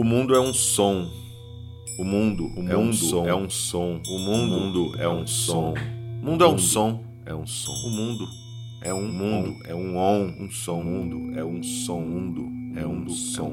O mundo é um som. O mundo é um som. O mundo é um som. O mundo é um som. É um som. O mundo é um mundo. É um on. Um som. O mundo é um som. O mundo é um som.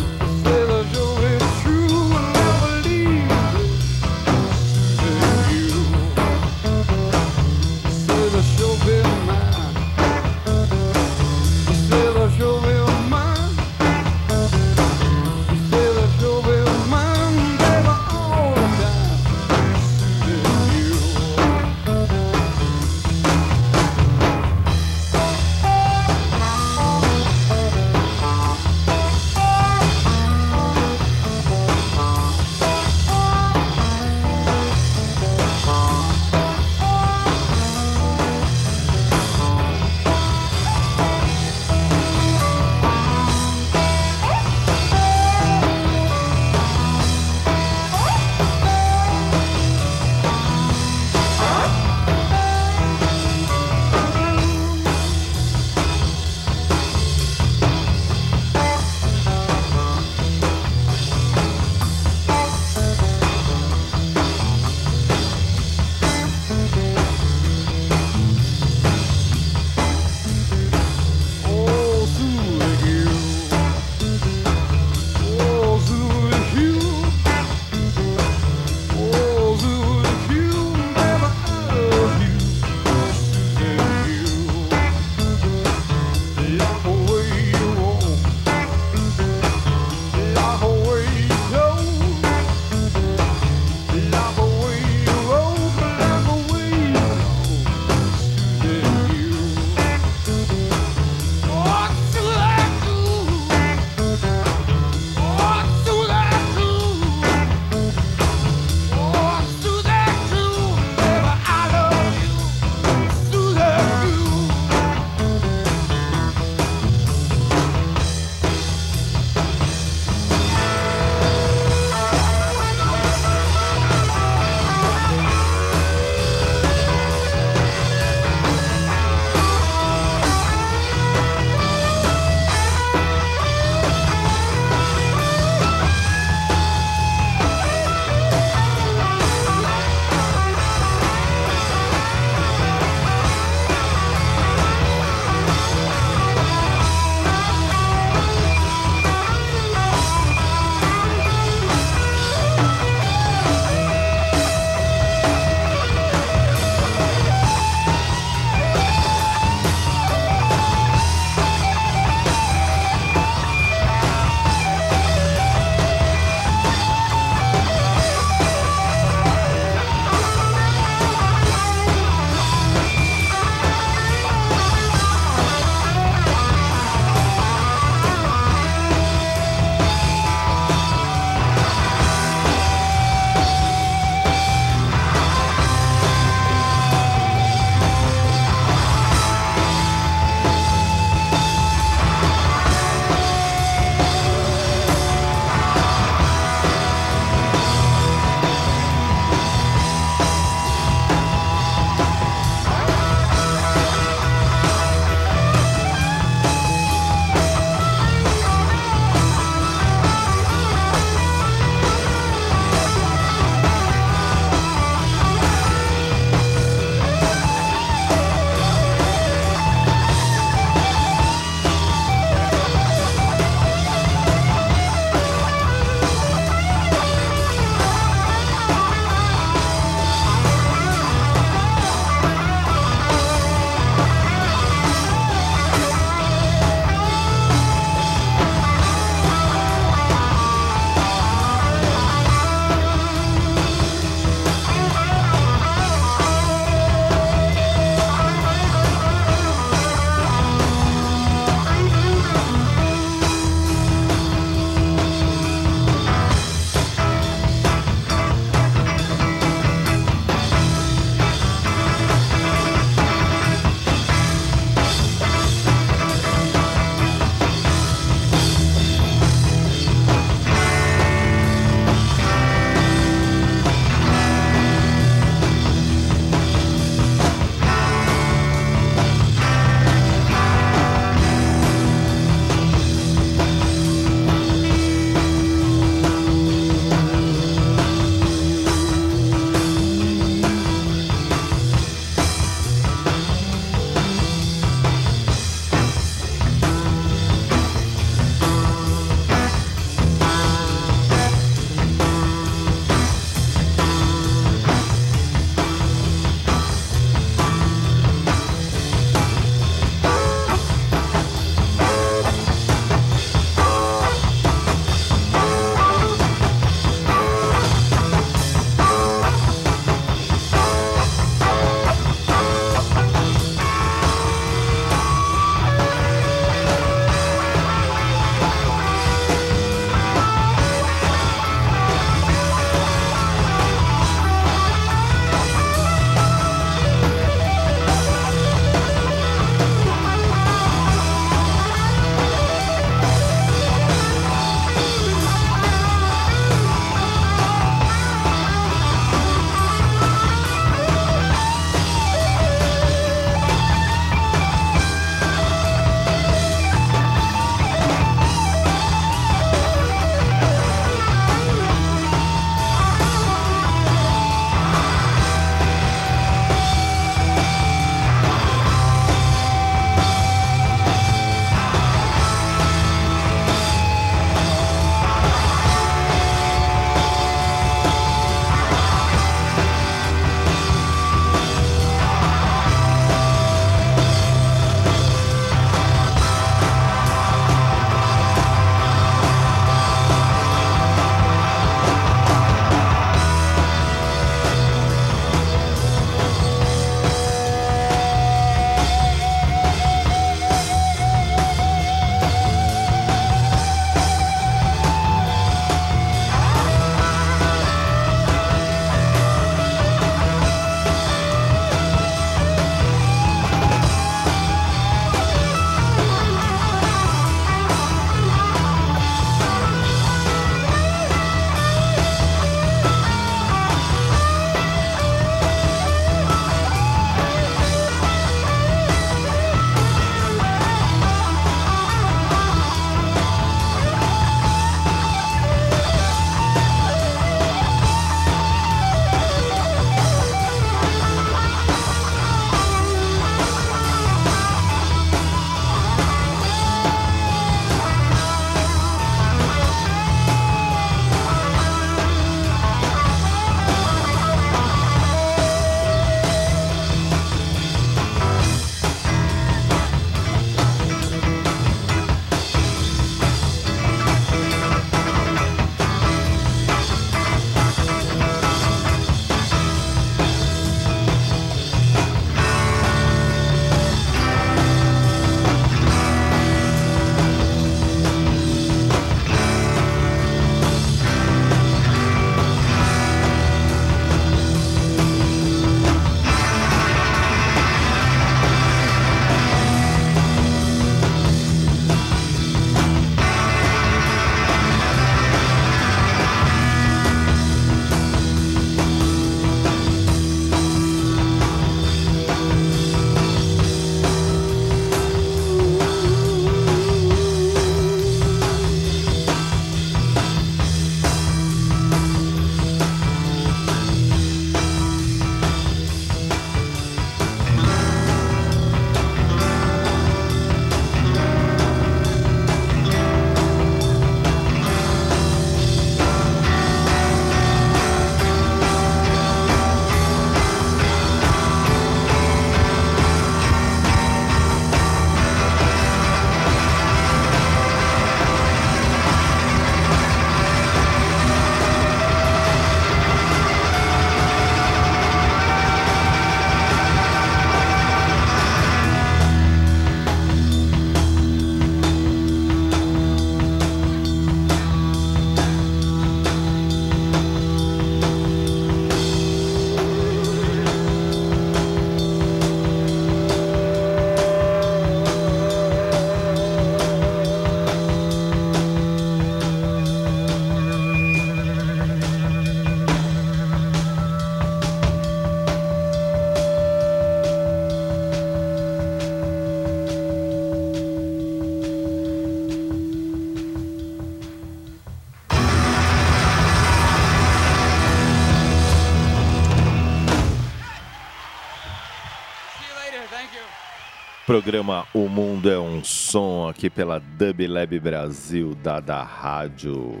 Programa O Mundo é um Som, aqui pela Dub Lab Brasil, Dada Rádio.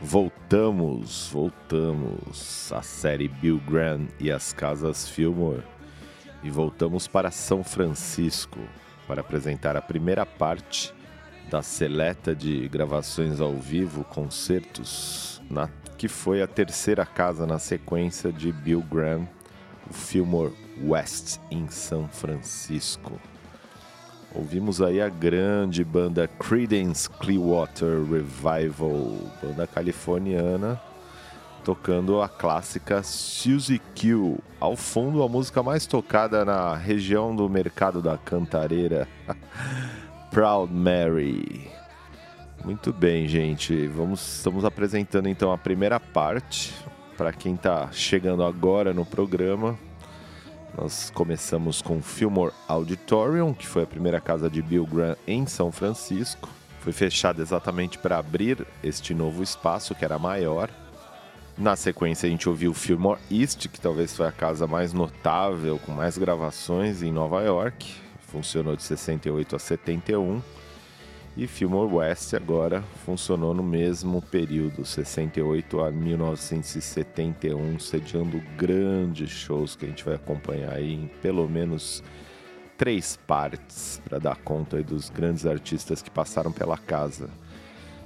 Voltamos à série Bill Graham e as Casas Fillmore. E voltamos para São Francisco, para apresentar a primeira parte da seleta de gravações ao vivo, concertos, que foi a terceira casa na sequência de Bill Graham, o Fillmore West, em São Francisco. Ouvimos aí a grande banda Creedence Clearwater Revival, banda californiana, tocando a clássica Suzy Q. Ao fundo, a música mais tocada na região do mercado da Cantareira, Proud Mary. Muito bem, gente. Estamos apresentando então a primeira parte. Para quem está chegando agora no programa, nós começamos com Fillmore Auditorium, que foi a primeira casa de Bill Graham em São Francisco. Foi fechada exatamente para abrir este novo espaço, que era maior. Na sequência, a gente ouviu Fillmore East, que talvez foi a casa mais notável, com mais gravações em Nova York. Funcionou de 68 a 71. E Fillmore West agora funcionou no mesmo período, 68 a 1971, sediando grandes shows que a gente vai acompanhar aí em pelo menos 3 partes, para dar conta aí dos grandes artistas que passaram pela casa.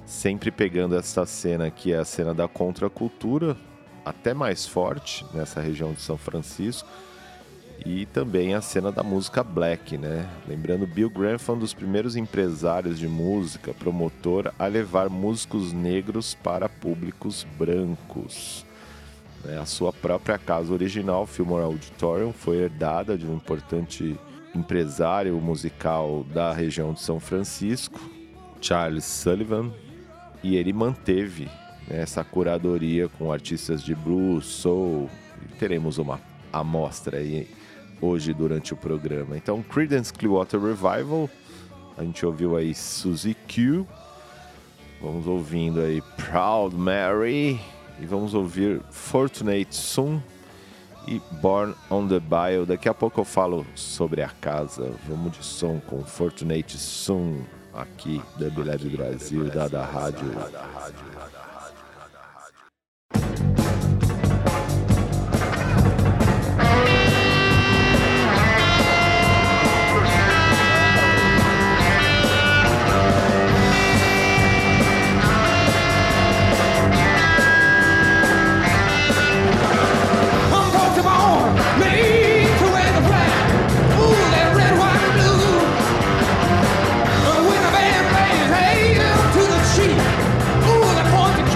Sempre pegando essa cena, que é a cena da contracultura, até mais forte nessa região de São Francisco, e também a cena da música black, né? Lembrando, Bill Graham foi um dos primeiros empresários de música, promotor, a levar músicos negros para públicos brancos. A sua própria casa original, Fillmore Auditorium, foi herdada de um importante empresário musical da região de São Francisco, Charles Sullivan, e ele manteve essa curadoria com artistas de blues, soul. Teremos uma amostra aí hoje durante o programa. Então, Creedence Clearwater Revival, a gente ouviu aí Suzy Q, vamos ouvindo aí Proud Mary, e vamos ouvir Fortunate Son e Born on the Bayou. Daqui a pouco eu falo sobre a casa. Vamos de som com Fortunate Son, aqui da Dub Lab Brasil, da Rádio. Ooh, the point.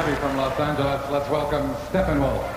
heavy from Los Angeles, let's welcome Steppenwolf.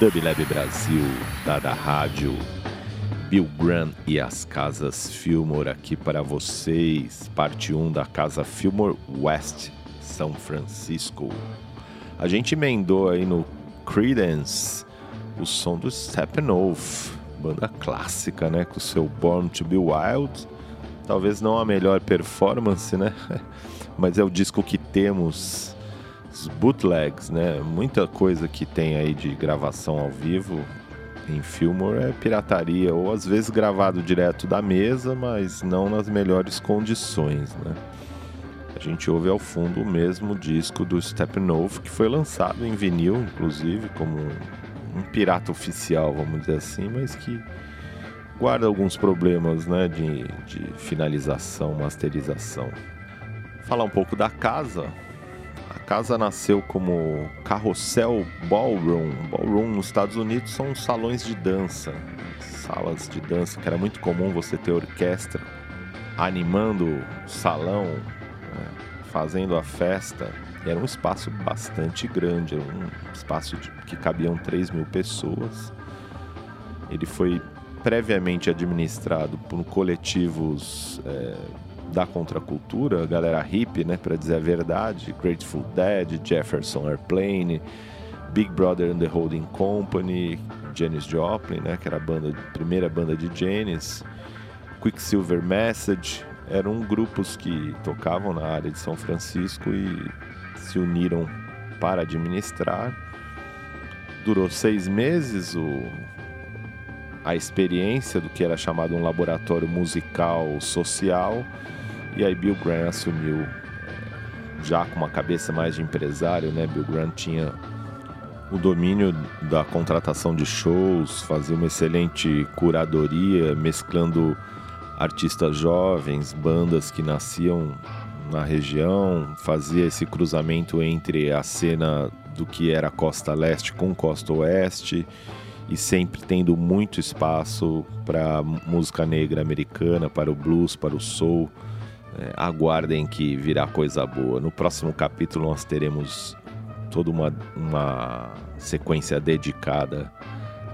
Dub Lab Brasil, Dada Rádio, Bill Graham e as Casas Fillmore aqui para vocês, parte 1 da Casa Fillmore West, São Francisco. A gente emendou aí no Creedence o som do Steppenwolf, banda clássica, né, com o seu Born to be Wild. Talvez não a melhor performance, né, mas é o disco que temos, os bootlegs, né, muita coisa que tem aí de gravação ao vivo em Fillmore é pirataria, ou às vezes gravado direto da mesa, mas não nas melhores condições, né. A gente ouve ao fundo o mesmo disco do Steppenwolf, que foi lançado em vinil, inclusive, como um pirata oficial, vamos dizer assim, mas que guarda alguns problemas, né, de finalização, masterização. Falar um pouco da casa. A casa nasceu como Carousel Ballroom. Ballroom nos Estados Unidos são salões de dança, salas de dança, que era muito comum você ter orquestra animando o salão, né, fazendo a festa. Era um espaço bastante grande, era um espaço que cabiam 3 mil pessoas. Ele foi previamente administrado por coletivos da contracultura, galera hippie, né, para dizer a verdade, Grateful Dead, Jefferson Airplane, Big Brother and the Holding Company, Janis Joplin, né, que era a primeira banda de Janis, Quicksilver Message. Eram grupos que tocavam na área de São Francisco e se uniram para administrar. Durou 6 meses a experiência do que era chamado um laboratório musical social, e aí Bill Graham assumiu já com uma cabeça mais de empresário, né? Bill Graham tinha o domínio da contratação de shows, fazia uma excelente curadoria, mesclando artistas jovens, bandas que nasciam na região, fazia esse cruzamento entre a cena do que era Costa Leste com Costa Oeste, e sempre tendo muito espaço para música negra americana, para o blues, para o soul. Aguardem que virá coisa boa. No próximo capítulo nós teremos toda uma sequência dedicada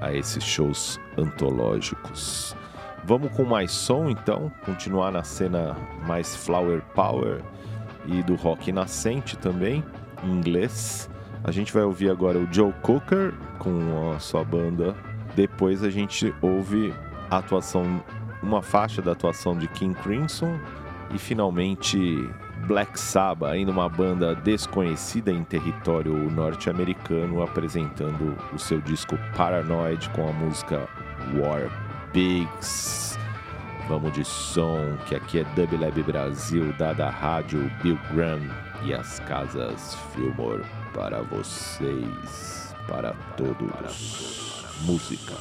a esses shows antológicos. Vamos com mais som então, continuar na cena mais Flower Power e do rock nascente também, em inglês. A gente vai ouvir agora o Joe Cocker com a sua banda. Depois a gente ouve a atuação, uma faixa da atuação de King Crimson. E finalmente Black Sabbath, ainda uma banda desconhecida em território norte-americano, apresentando o seu disco Paranoid com a música War Pigs. Vamos de som, que aqui é Dub Lab Brasil, Dada Rádio, Bill Graham e as Casas Fillmore. Para vocês, para todos, música.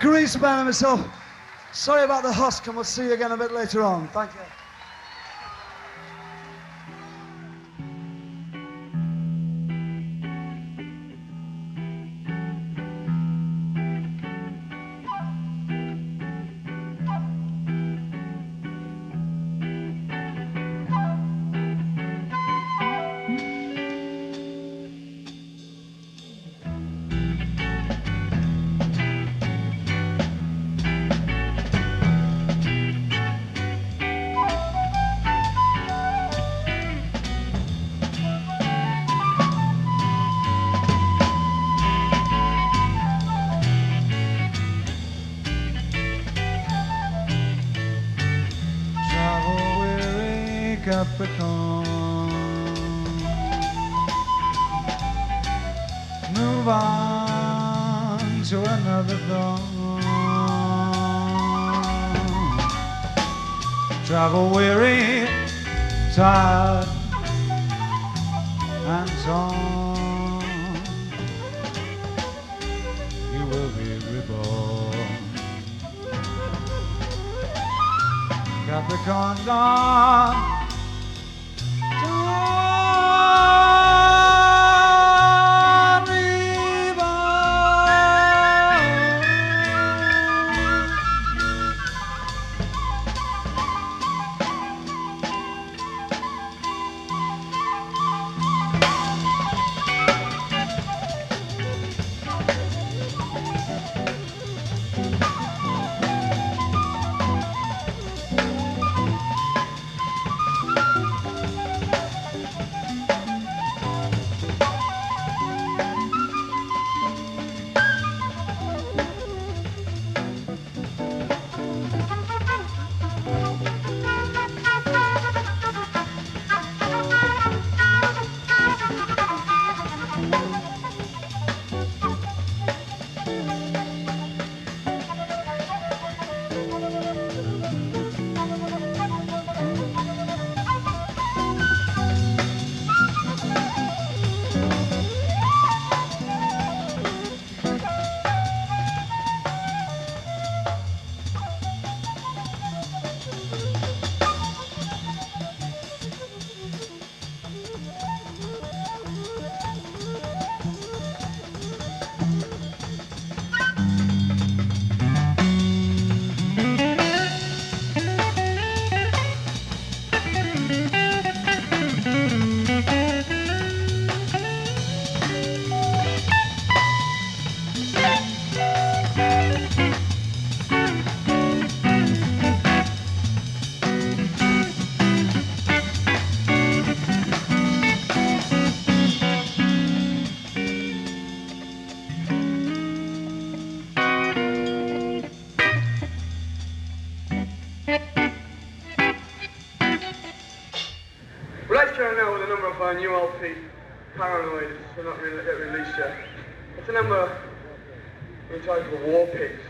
Grease Band and myself. Sorry about the husk, and we'll see you again a bit later on. Thank you. Travel weary, tired and torn, you will be reborn. Capricorn dawn, dawn Our new LP, Paranoid, it's not released yet. It's a number entitled War Pigs.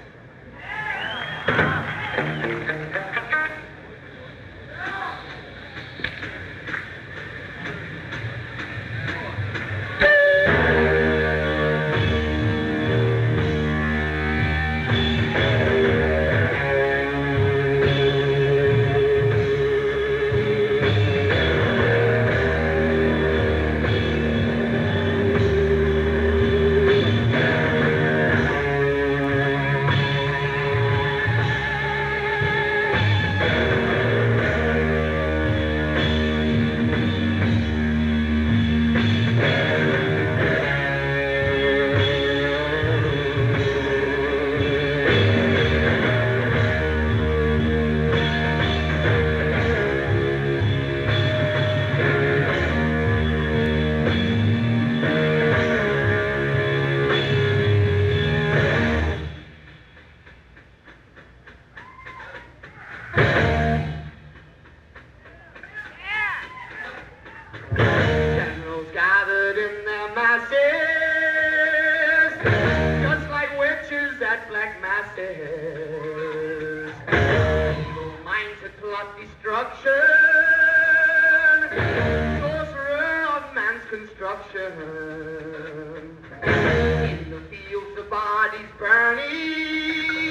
In the fields, the bodies burning.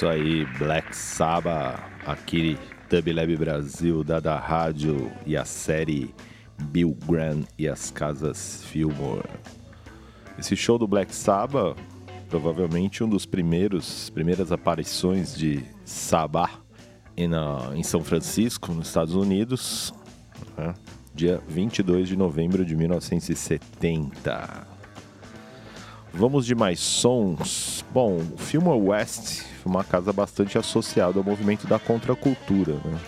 isso aí, Black Sabbath, aqui Dub Lab Brasil, Dada Rádio e a série Bill Graham e as Casas Fillmore. Esse show do Black Sabbath, provavelmente um dos primeiras aparições de Sabbath em São Francisco, nos Estados Unidos, né? Dia 22 de novembro de 1970. Vamos de mais sons. Bom, o Fillmore West foi uma casa bastante associada ao movimento da contracultura, né?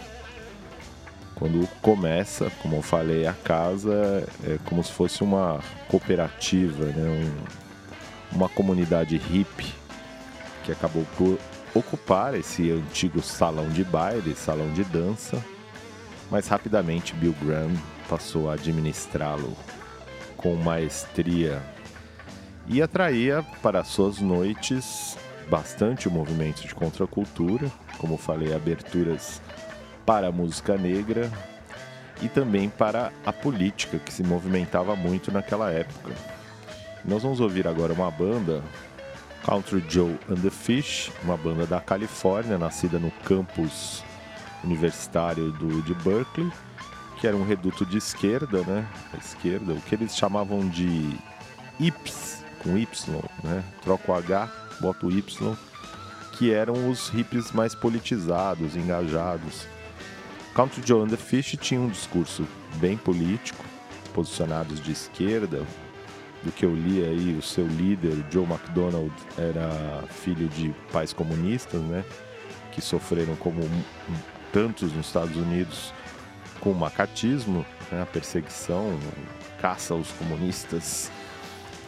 Quando começa, como eu falei, a casa é como se fosse uma cooperativa, né? Uma comunidade hippie que acabou por ocupar esse antigo salão de baile, salão de dança, mas rapidamente Bill Graham passou a administrá-lo com maestria e atraía para suas noites bastante o movimento de contracultura, como eu falei, aberturas para a música negra e também para a política, que se movimentava muito naquela época. Nós vamos ouvir agora uma banda, Country Joe and the Fish, uma banda da Califórnia, nascida no campus universitário de Berkeley, que era um reduto de esquerda, né? A esquerda, o que eles chamavam de hips, com Y, né? Troca o H, bota o Y, que eram os hippies mais politizados, engajados. Country Joe and the Fish tinha um discurso bem político, posicionados de esquerda. Do que eu li aí, o seu líder, Joe McDonald, era filho de pais comunistas, né? Que sofreram, como tantos nos Estados Unidos, com o macatismo, né? A perseguição, caça aos comunistas.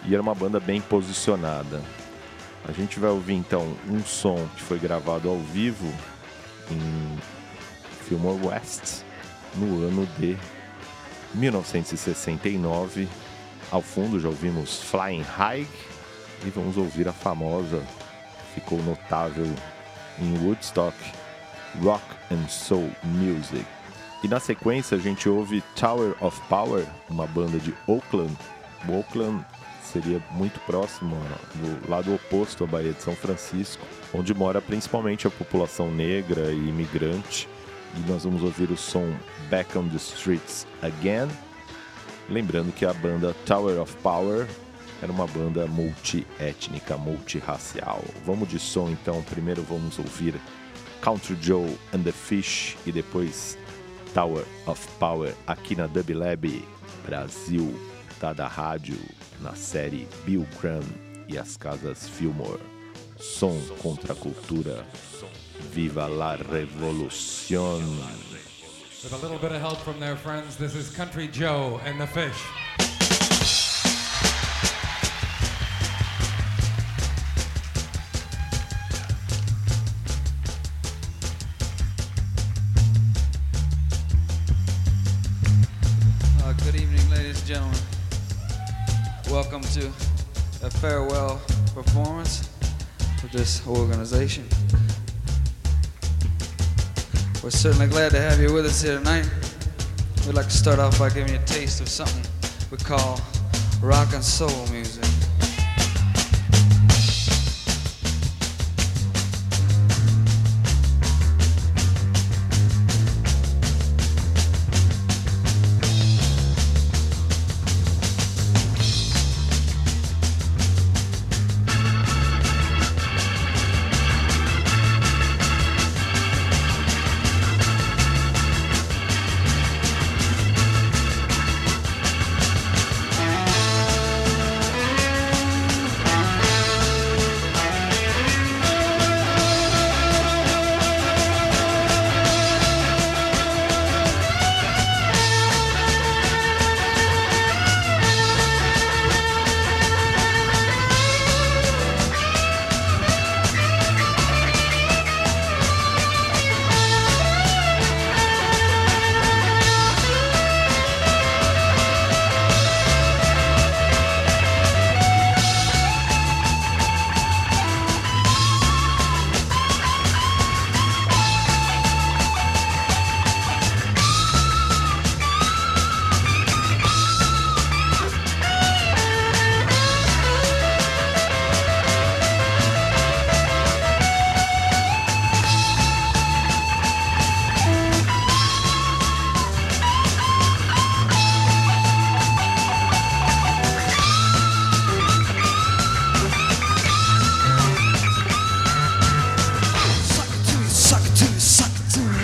E era uma banda bem posicionada. A gente vai ouvir então um som que foi gravado ao vivo em Fillmore West, no ano de 1969. Ao fundo já ouvimos Flying High e vamos ouvir a famosa, ficou notável em Woodstock, Rock and Soul Music. E na sequência a gente ouve Tower of Power, uma banda de Oakland. O Oakland seria muito próximo, do lado oposto à Baía de São Francisco, onde mora principalmente a população negra e imigrante. E nós vamos ouvir o som Back on the Streets Again. Lembrando que a banda Tower of Power era uma banda multiétnica, multirracial. Vamos de som então, primeiro vamos ouvir Country Joe and the Fish e depois Tower of Power aqui na Dub Lab Brasil, Dada Rádio, na série Bill Graham e as Casas Fillmore. Som contra a cultura. Viva la revolución! With a little bit of help from their friends, this is Country Joe and the Fish. Good evening, ladies and gentlemen. Welcome to a farewell performance for this organization. We're certainly glad to have you with us here tonight. We'd like to start off by giving you a taste of something we call rock and soul music.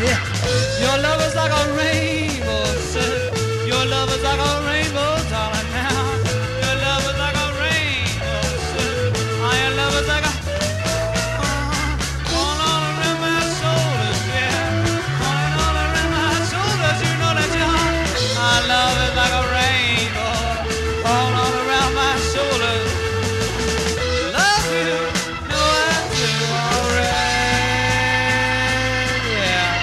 yeah. Your love is like a rainbow, sir. Your love is like a rainbow, darling, now. Your love is like a rainbow, sir. Oh, your love is like a... going all around my shoulders, yeah. Going all around my shoulders, you know that you're hot. My love is like a rainbow, going all around my shoulders. Love you, know I do, all right, yeah.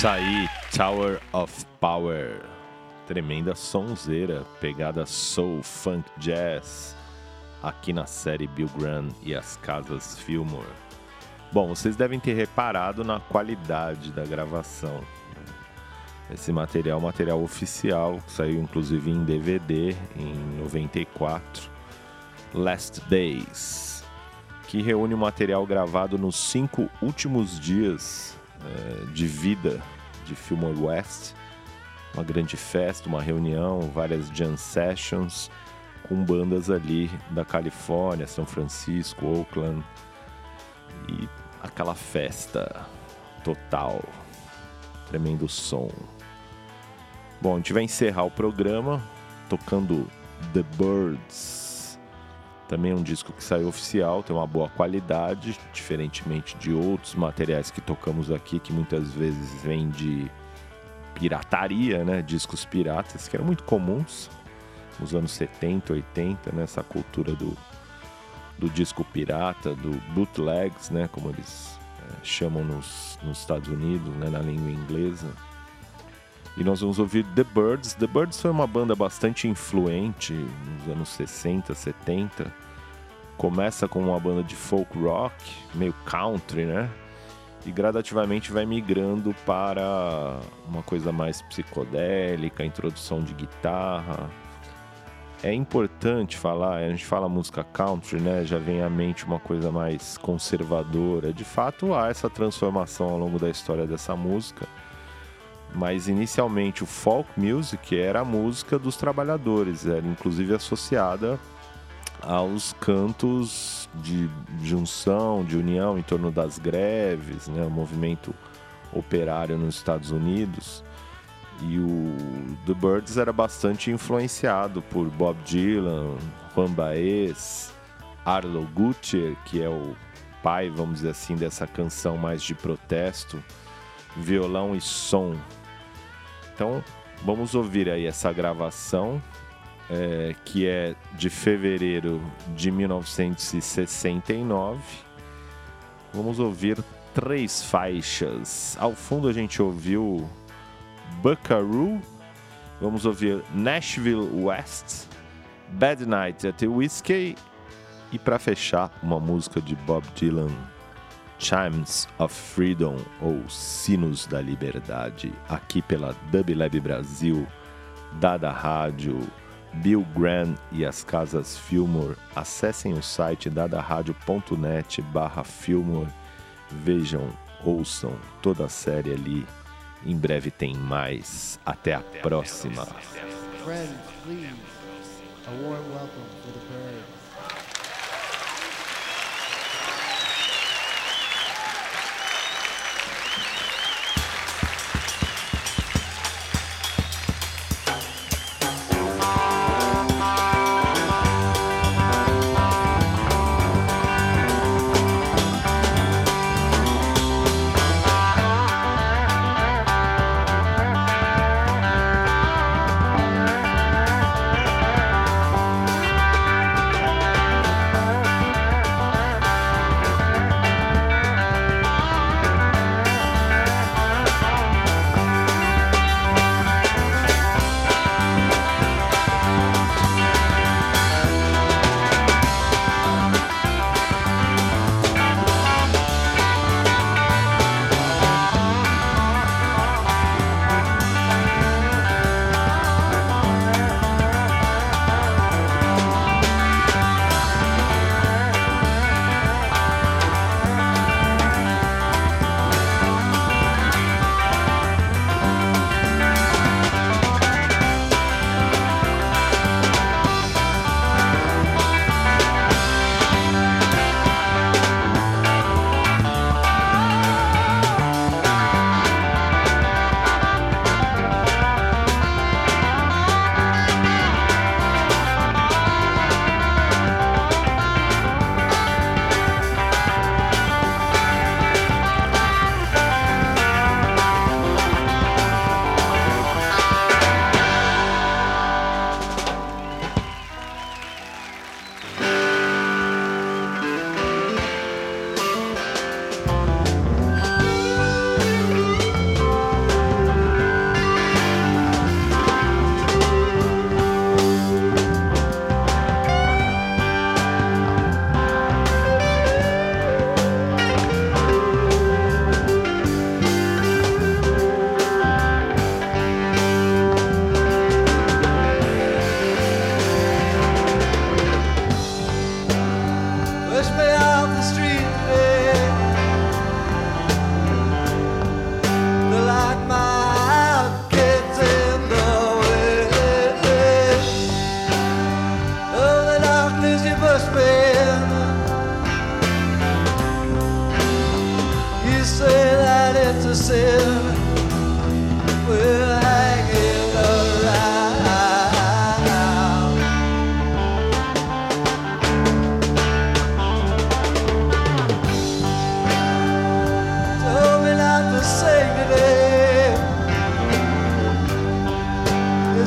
Tá aí, Tower of Power. Tremenda sonzeira, pegada soul, funk, jazz, aqui na série Bill Graham e as Casas Fillmore. Bom, vocês devem ter reparado na qualidade da gravação. Esse material é um material oficial, que saiu inclusive em DVD em 94, Last Days, que reúne o material gravado nos 5 últimos dias de vida de Fillmore West, uma grande festa, uma reunião, várias jam sessions com bandas ali da Califórnia, São Francisco, Oakland e aquela festa total, tremendo som. Bom, a gente vai encerrar o programa tocando The Byrds, também um disco que saiu oficial, tem uma boa qualidade, diferentemente de outros materiais que tocamos aqui, que muitas vezes vem de pirataria, né? Discos piratas, que eram muito comuns nos anos 70, 80, né? Essa cultura do disco pirata, do bootlegs, né? Como eles chamam nos Estados Unidos, né? Na língua inglesa. E nós vamos ouvir The Byrds. The Byrds foi uma banda bastante influente nos anos 60, 70. Começa como uma banda de folk rock, meio country, né? E gradativamente vai migrando para uma coisa mais psicodélica, introdução de guitarra. É importante falar, a gente fala música country, né? Já vem à mente uma coisa mais conservadora. De fato, há essa transformação ao longo da história dessa música. Mas inicialmente o folk music era a música dos trabalhadores, era inclusive associada aos cantos de junção, de união em torno das greves, né? O movimento operário nos Estados Unidos. E o The Byrds era bastante influenciado por Bob Dylan, Juan Baez, Arlo Guthrie, que é o pai, vamos dizer assim, dessa canção mais de protesto, violão e som. Então, vamos ouvir aí essa gravação, que é de fevereiro de 1969. Vamos ouvir 3 faixas. Ao fundo a gente ouviu Buckaroo, vamos ouvir Nashville West, Bad Night at the Whiskey e, para fechar, uma música de Bob Dylan, Chimes of Freedom, ou Sinos da Liberdade, aqui pela Dub Lab Brasil, Dada Rádio, Bill Graham e as Casas Fillmore. Acessem o site dadaradio.net/Fillmore, vejam, ouçam toda a série ali. Em breve tem mais. Até a próxima. Friend, please, a warm welcome for the Byrds.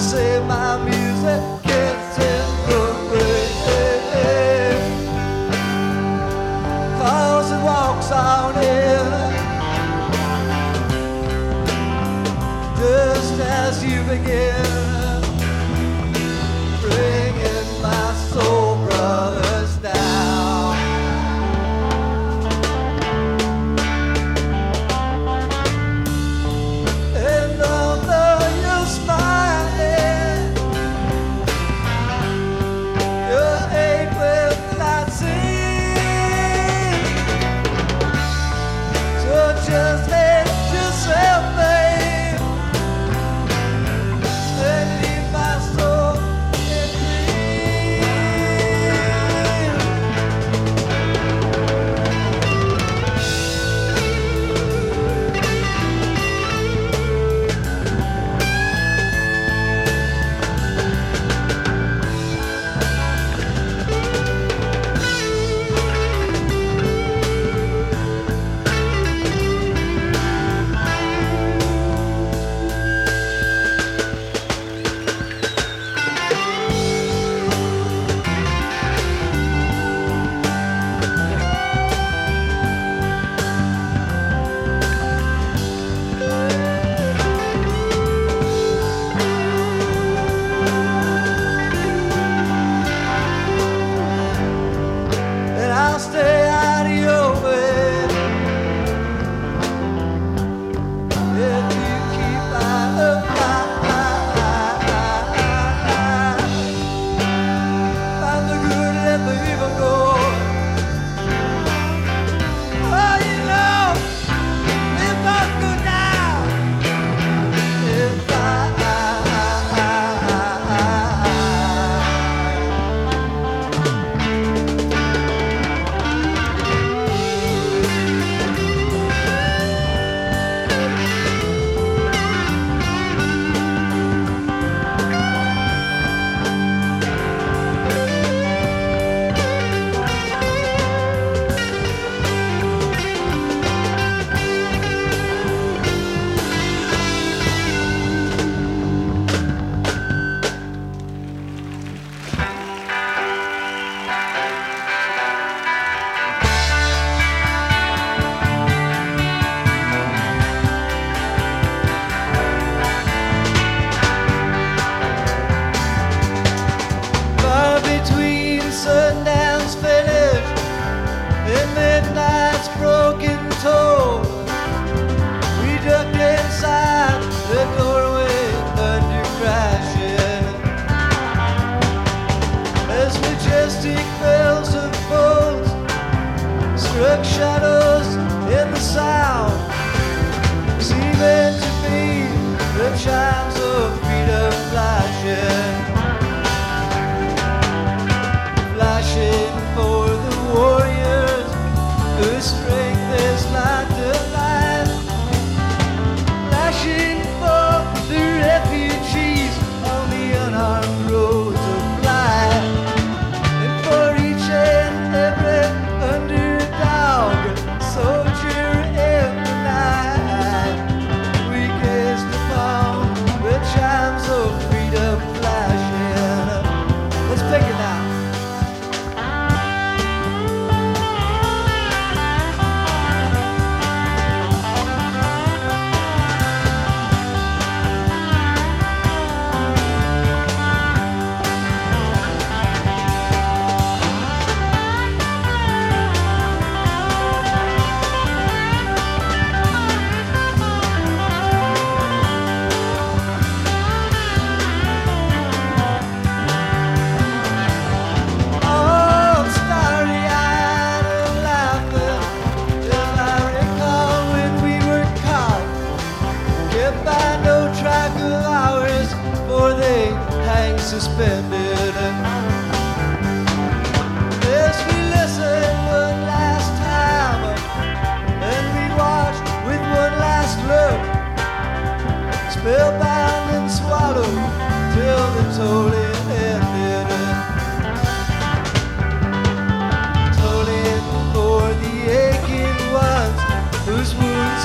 say my music gets in the way, 'cause it walks on in just as you begin. Bringing my soul brothers down. And although you're smiling, you're able to see. So just let yourself be.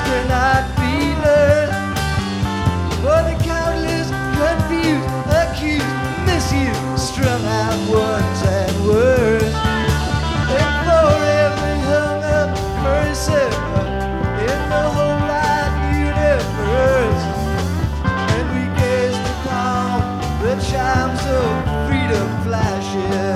Cannot be learned for the countless confused. chimes of freedom flashes.